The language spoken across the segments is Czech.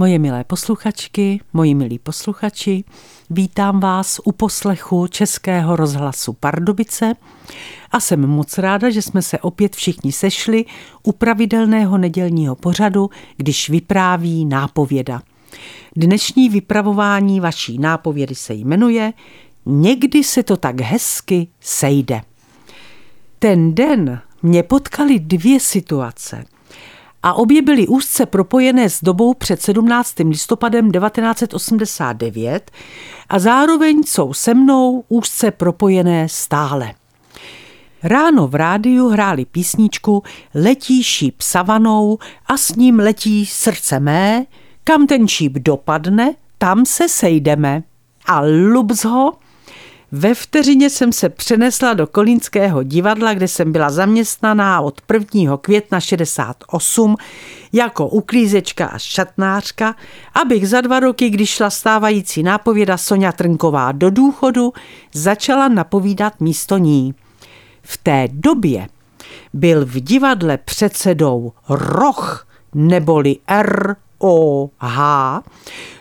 Moje milé posluchačky, moji milí posluchači, vítám vás u poslechu Českého rozhlasu Pardubice a jsem moc ráda, že jsme se opět všichni sešli u pravidelného nedělního pořadu, Když vypráví nápověda. Dnešní vypravování vaší nápovědy se jmenuje Někdy se to tak hezky sejde. Ten den mě potkaly dvě situace a obě byly úzce propojené s dobou před 17. listopadem 1989 a zároveň jsou se mnou úzce propojené stále. Ráno v rádiu hráli písničku Letí šíp savanou a s ním letí srdce mé, kam ten šíp dopadne, tam se sejdeme. A lubz ho, ve vteřině jsem se přenesla do Kolínského divadla, kde jsem byla zaměstnaná od 1. května 1968 jako uklízečka a šatnářka, abych za 2 roky, když šla stávající nápověda Soňa Trnková do důchodu, začala napovídat místo ní. V té době byl v divadle předsedou Roh, neboli ROH,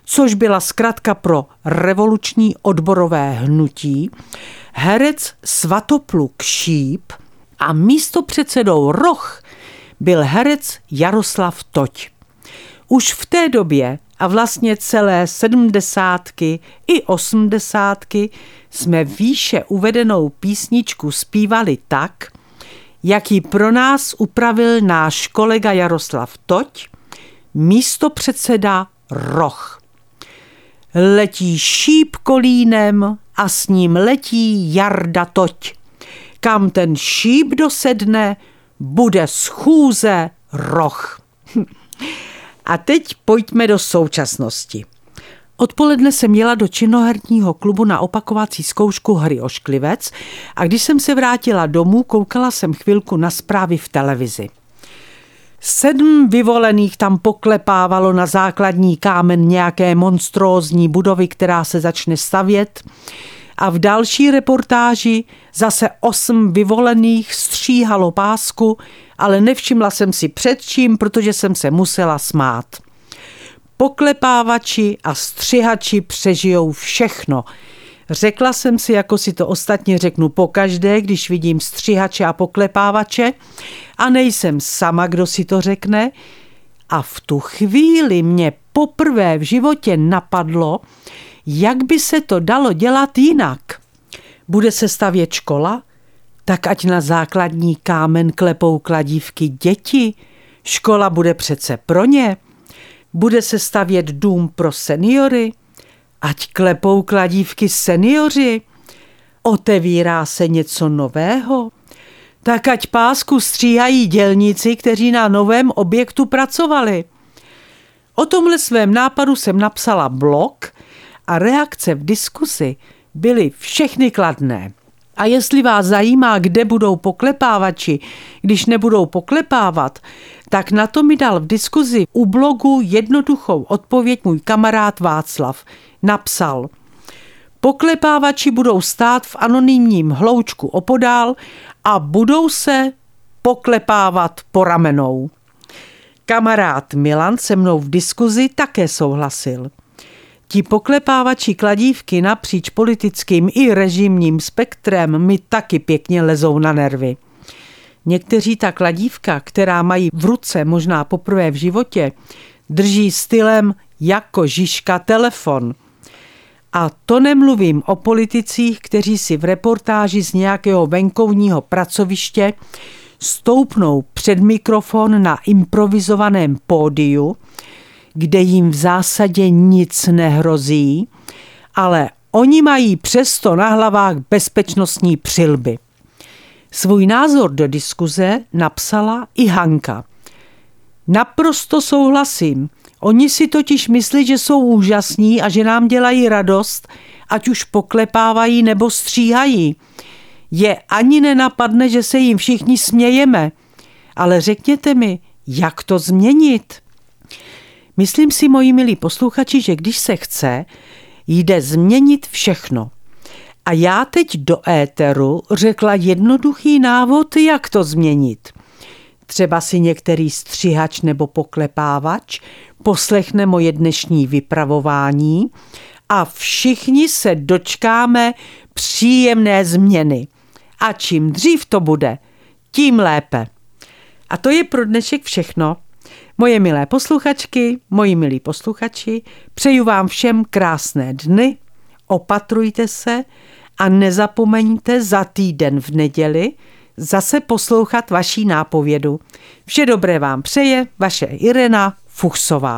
což byla zkratka pro revoluční odborové hnutí, herec Svatopluk Šíp a místopředsedou Roh byl herec Jaroslav Toť. Už v té době a vlastně celé 70. i 80. jsme výše uvedenou písničku zpívali tak, jak ji pro nás upravil náš kolega Jaroslav Toť, místopředseda Roh. Letí šíp kolínem a s ním letí Jarda Toť. Kam ten šíp dosedne, bude schůze Roh. A teď pojďme do současnosti. Odpoledne jsem jela do činoherního klubu na opakovací zkoušku hry Ošklivec a když jsem se vrátila domů, koukala jsem chvilku na zprávy v televizi. 7 vyvolených tam poklepávalo na základní kámen nějaké monstrózní budovy, která se začne stavět. A v další reportáži zase 8 vyvolených stříhalo pásku, ale nevšimla jsem si předčím, protože jsem se musela smát. Poklepávači a střihači přežijou všechno. Řekla jsem si, jako si to ostatně řeknu pokaždé, když vidím střihače a poklepávače, a nejsem sama, kdo si to řekne. A v tu chvíli mě poprvé v životě napadlo, jak by se to dalo dělat jinak. Bude se stavět škola? Tak ať na základní kámen klepou kladívky děti. Škola bude přece pro ně. Bude se stavět dům pro seniory? Ať klepou kladívky seniori. Otevírá se něco nového? Tak ať pásku stříhají dělníci, kteří na novém objektu pracovali. O tomhle svém nápadu jsem napsala blog a reakce v diskusi byly všechny kladné. A jestli vás zajímá, kde budou poklepávači, když nebudou poklepávat, tak na to mi dal v diskuzi u blogu jednoduchou odpověď můj kamarád Václav. Napsal: poklepávači budou stát v anonymním hloučku opodál a budou se poklepávat po ramenou. Kamarád Milan se mnou v diskuzi také souhlasil. Ti poklepávači kladívky napříč politickým i režimním spektrem mi taky pěkně lezou na nervy. Někteří ta kladívka, která mají v ruce možná poprvé v životě, drží stylem jako Žižka telefon. A to nemluvím o politicích, kteří si v reportáži z nějakého venkovního pracoviště stoupnou před mikrofon na improvizovaném pódiu, kde jim v zásadě nic nehrozí, ale oni mají přesto na hlavách bezpečnostní přilby. Svůj názor do diskuze napsala i Hanka. Naprosto souhlasím. Oni si totiž myslí, že jsou úžasní a že nám dělají radost, ať už poklepávají nebo stříhají. Je ani nenapadne, že se jim všichni smějeme. Ale řekněte mi, jak to změnit? Myslím si, moji milí posluchači, že když se chce, jde změnit všechno. A já teď do éteru řekla jednoduchý návod, jak to změnit. Třeba si některý střihač nebo poklepávač poslechne moje dnešní vypravování a všichni se dočkáme příjemné změny. A čím dřív to bude, tím lépe. A to je pro dnešek všechno. Moje milé posluchačky, moji milí posluchači, přeju vám všem krásné dny, opatrujte se a nezapomeňte za týden v neděli zase poslouchat vaší nápovědu. Vše dobré vám přeje vaše Irena Fuchsová.